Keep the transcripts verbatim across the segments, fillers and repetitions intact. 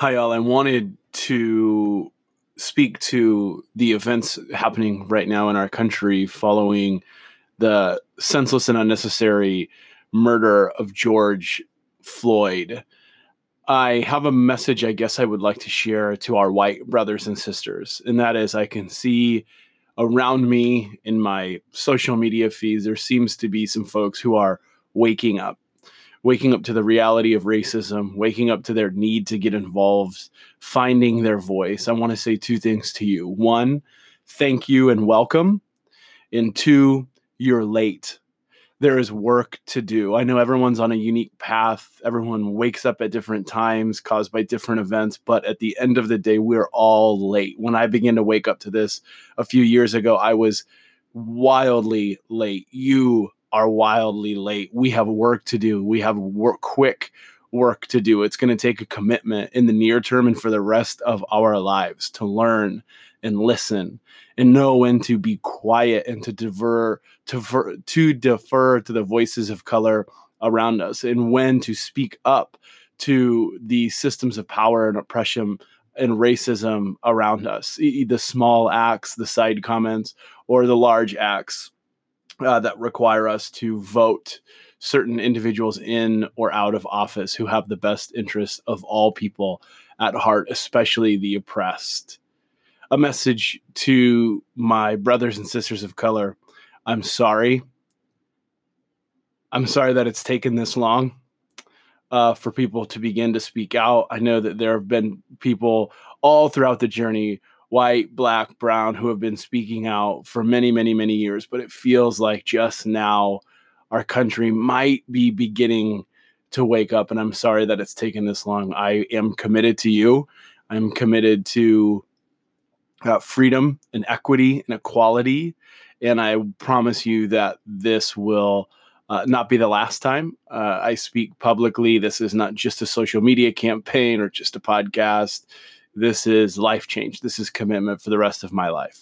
Hi, y'all. I wanted to speak to the events happening right now in our country following the senseless and unnecessary murder of George Floyd. I have a message I guess I would like to share to our white brothers and sisters, and that is I can see around me in my social media feeds, there seems to be some folks who are waking up. Waking up to the reality of racism, waking up to their need to get involved, finding their voice. I want to say two things to you. One, thank you and welcome. And two, you're late. There is work to do. I know everyone's on a unique path. Everyone wakes up at different times caused by different events. But at the end of the day, we're all late. When I began to wake up to this a few years ago, I was wildly late. You are wildly late. We have work to do. We have work, quick work to do. It's going to take a commitment in the near term and for the rest of our lives to learn and listen and know when to be quiet and to defer to, to defer to the voices of color around us and when to speak up to the systems of power and oppression and racism around us, the small acts, the side comments, or the large acts Uh, that require us to vote certain individuals in or out of office who have the best interests of all people at heart, especially the oppressed. A message to my brothers and sisters of color. I'm sorry. I'm sorry that it's taken this long uh, for people to begin to speak out. I know that there have been people all throughout the journey, white, black, brown, who have been speaking out for many, many, many years. But it feels like just now our country might be beginning to wake up. And I'm sorry that it's taken this long. I am committed to you. I'm committed to uh, freedom and equity and equality. And I promise you that this will Uh, not be the last time uh, I speak publicly. This is not just a social media campaign or just a podcast. This is life change. This is commitment for the rest of my life.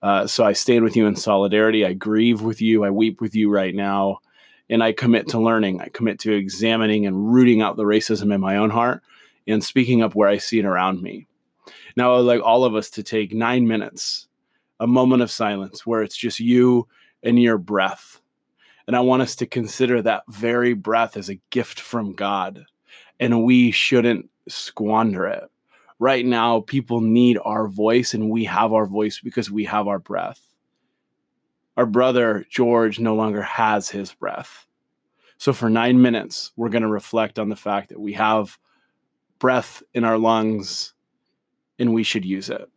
Uh, so I stand with you in solidarity. I grieve with you. I weep with you right now. And I commit to learning. I commit to examining and rooting out the racism in my own heart and speaking up where I see it around me. Now I would like all of us to take nine minutes, a moment of silence where it's just you and your breath. And I want us to consider that very breath as a gift from God, and we shouldn't squander it. Right now, people need our voice, and we have our voice because we have our breath. Our brother, George, no longer has his breath. So for nine minutes, we're going to reflect on the fact that we have breath in our lungs, and we should use it.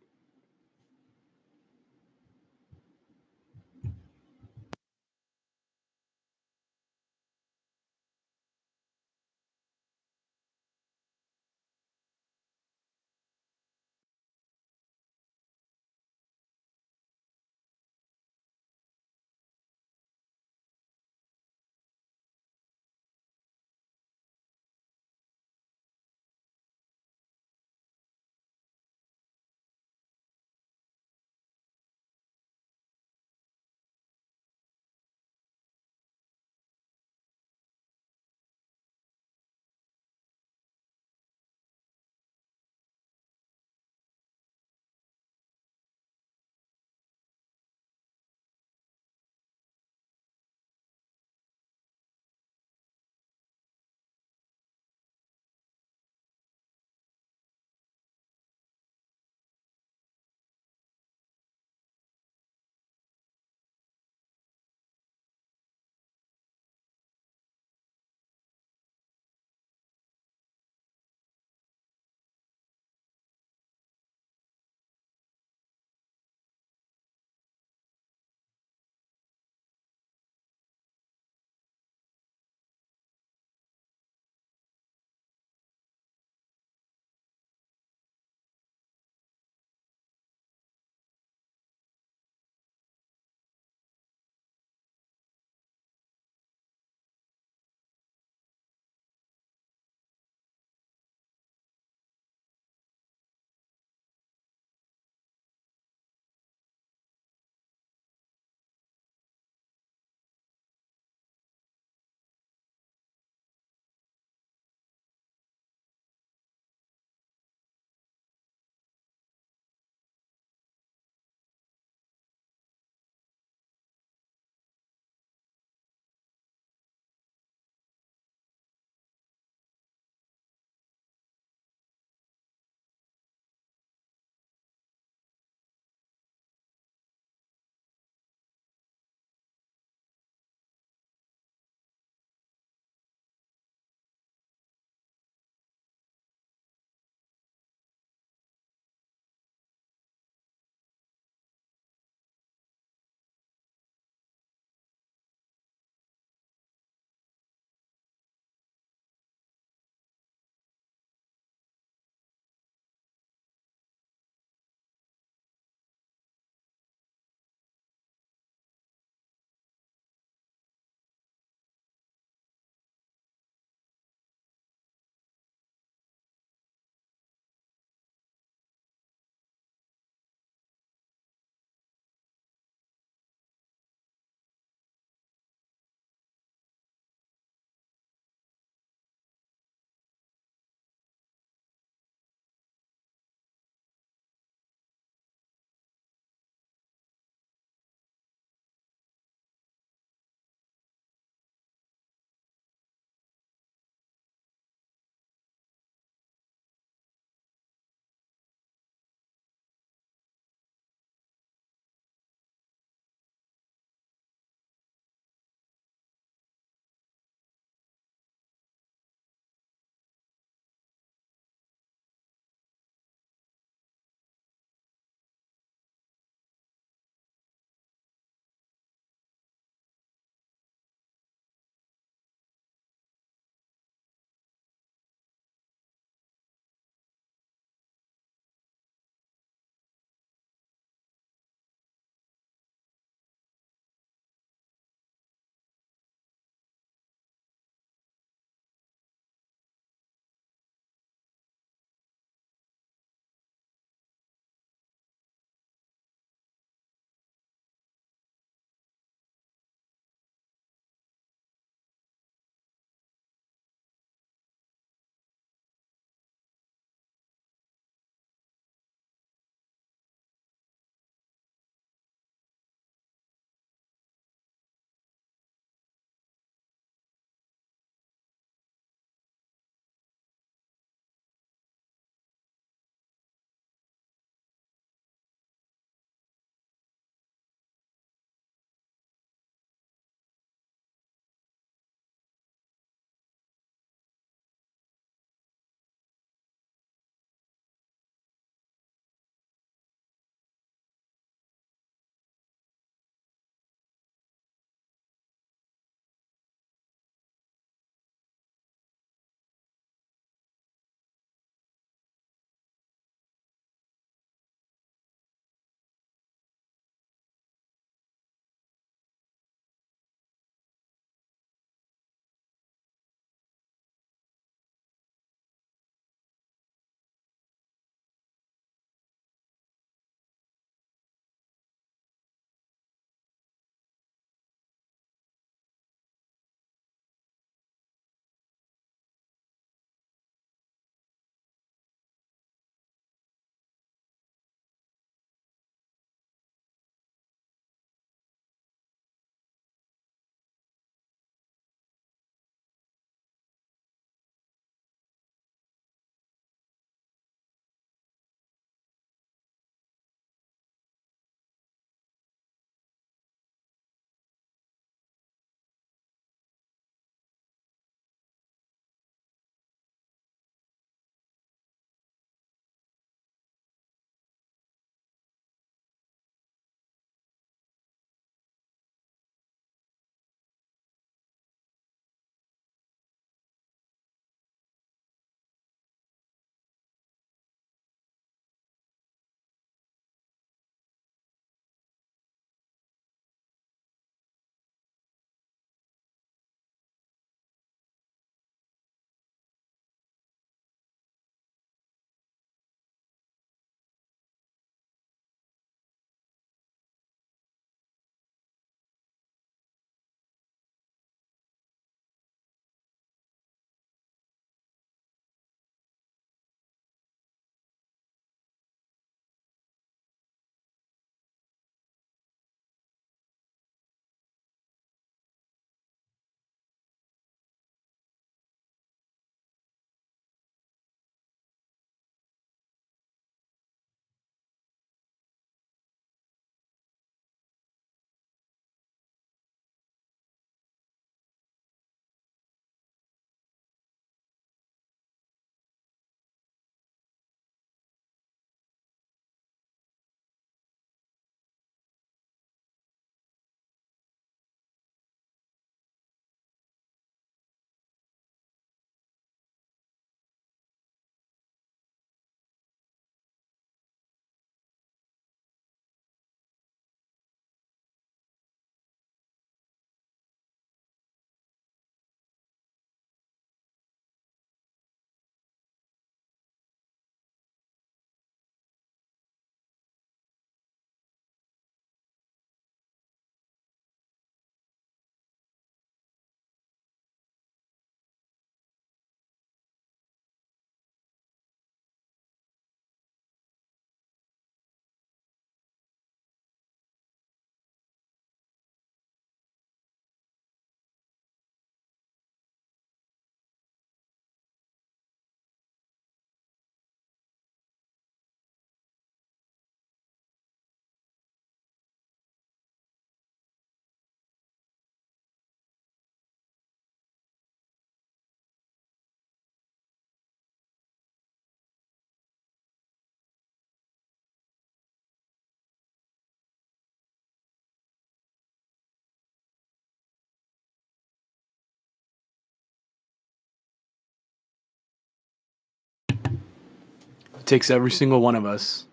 takes every single one of us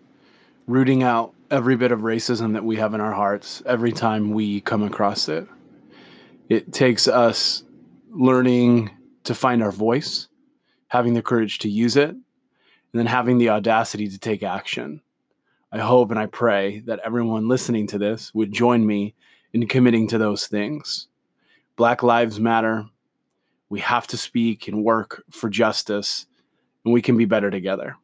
rooting out every bit of racism that we have in our hearts every time we come across it. It takes us learning to find our voice, having the courage to use it, and then having the audacity to take action. I hope and I pray that everyone listening to this would join me in committing to those things. Black lives matter. We have to speak and work for justice, and we can be better together.